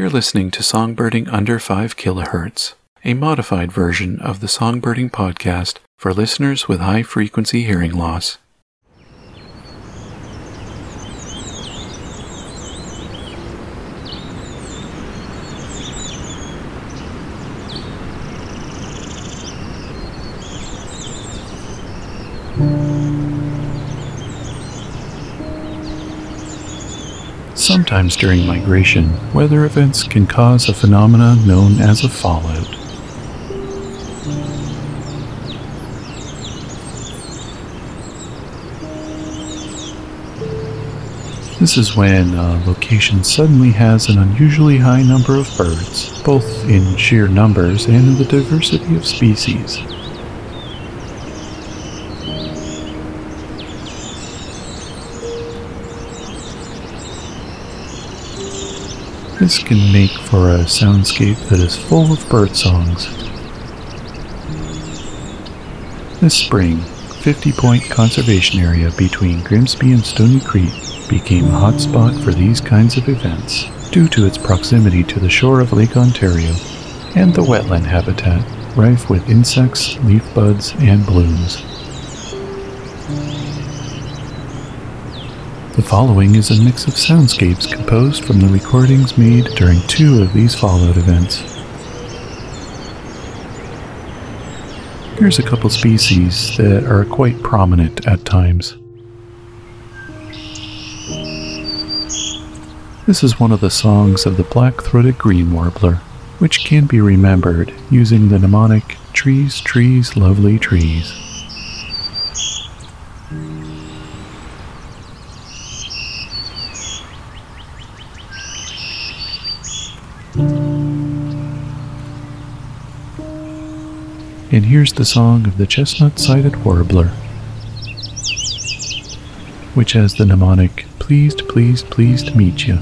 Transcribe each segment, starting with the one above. You're listening to Songbirding Under 5 kilohertz, a modified version of the Songbirding podcast for listeners with high-frequency hearing loss. Sometimes during migration, weather events can cause a phenomena known as a fallout. This is when a location suddenly has an unusually high number of birds, both in sheer numbers and in the diversity of species. This can make for a soundscape that is full of bird songs. This spring, 50 Point Conservation Area between Grimsby and Stony Creek became a hotspot for these kinds of events due to its proximity to the shore of Lake Ontario and the wetland habitat, rife with insects, leaf buds, and blooms. The following is a mix of soundscapes composed from the recordings made during two of these fallout events. Here's a couple species that are quite prominent at times. This is one of the songs of the black-throated green warbler, which can be remembered using the mnemonic "Trees, trees, lovely trees." And here's the song of the chestnut-sided warbler, which has the mnemonic, "Pleased, pleased, pleased meet ya."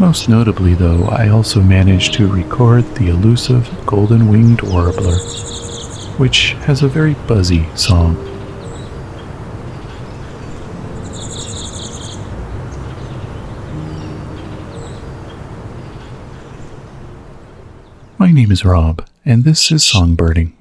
Most notably, though, I also managed to record the elusive golden-winged warbler, which has a very buzzy song. My name is Rob, and this is Songbirding.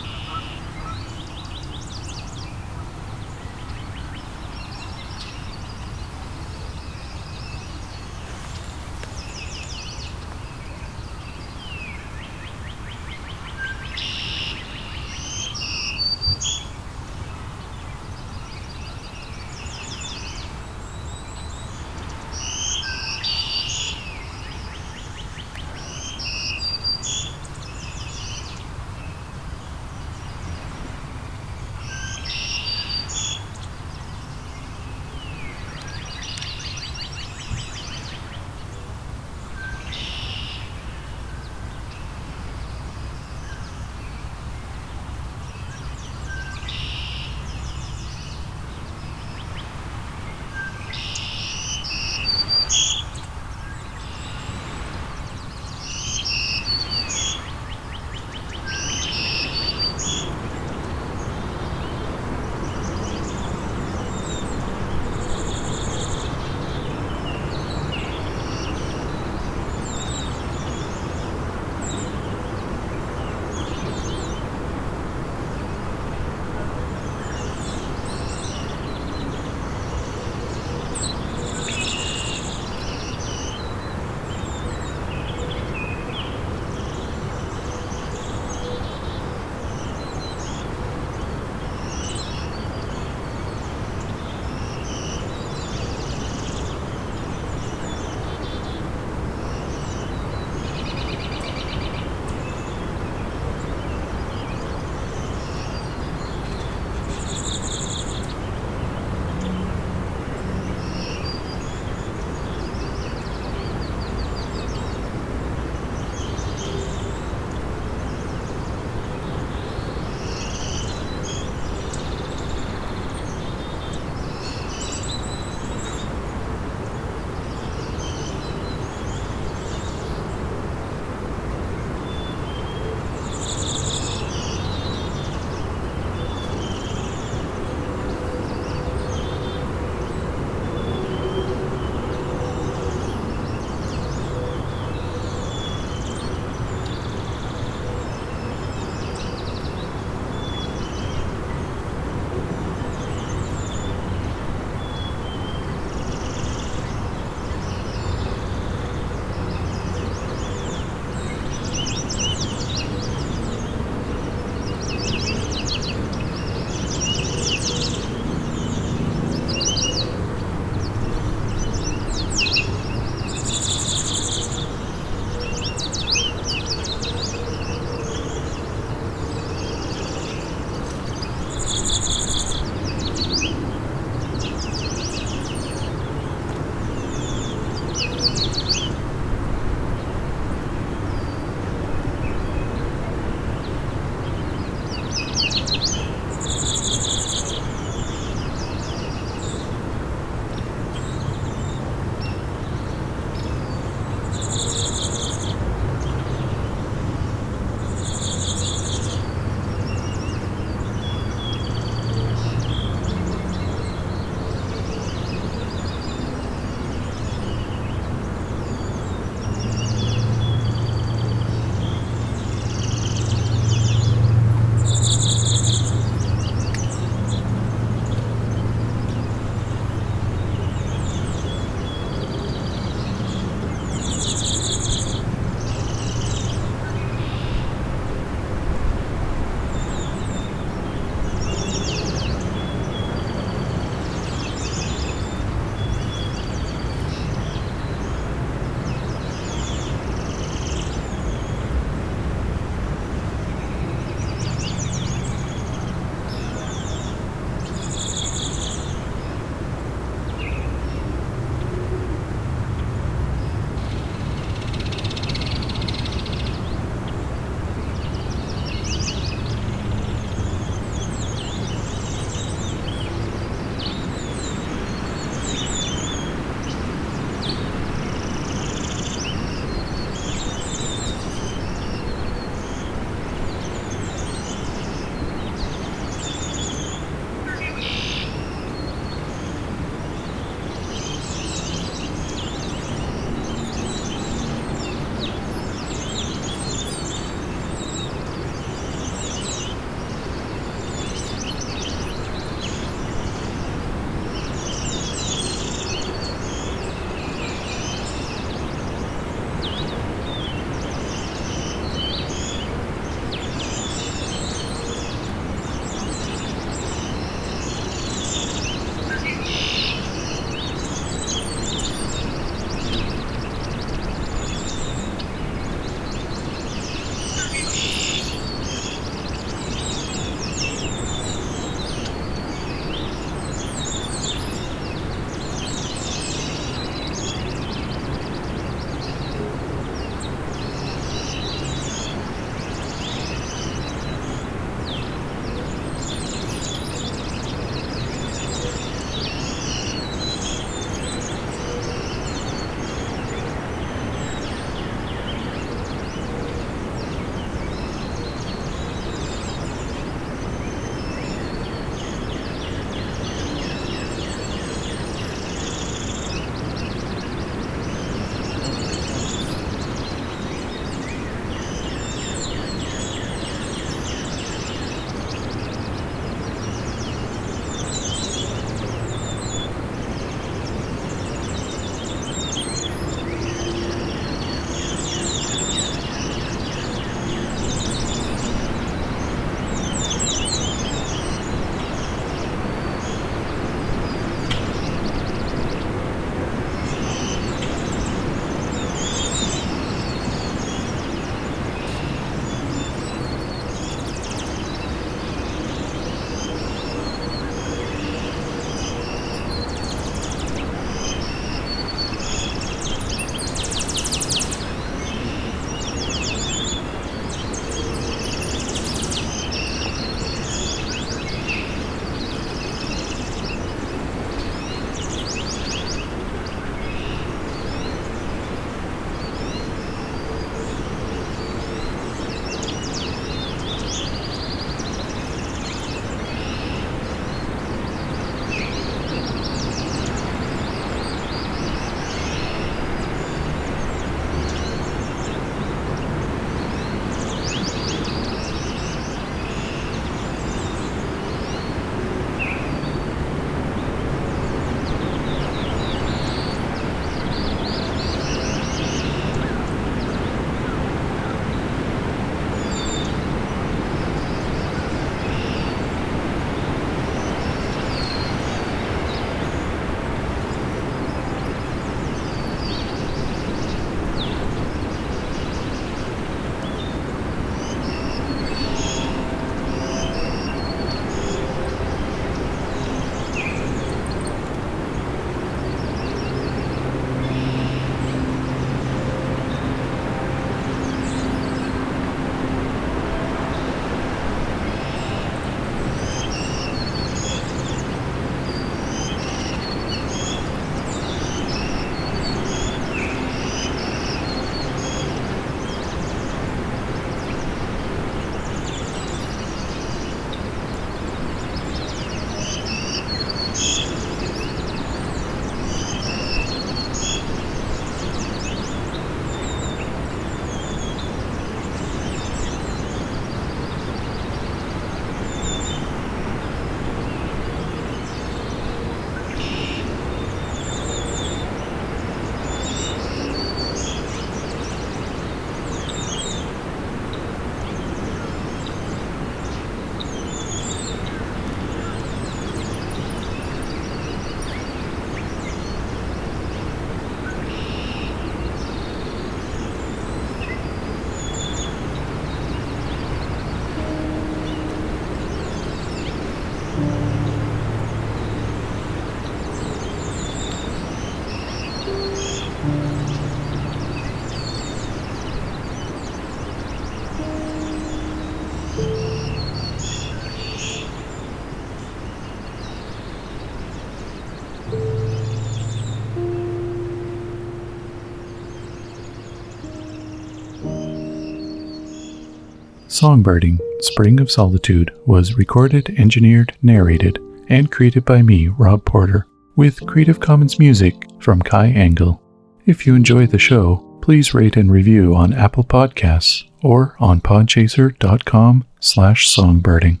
Songbirding, Spring of Solitude was recorded, engineered, narrated, and created by me, Rob Porter, with Creative Commons music from Kai Engel. If you enjoy the show, please rate and review on Apple Podcasts or on podchaser.com/songbirding.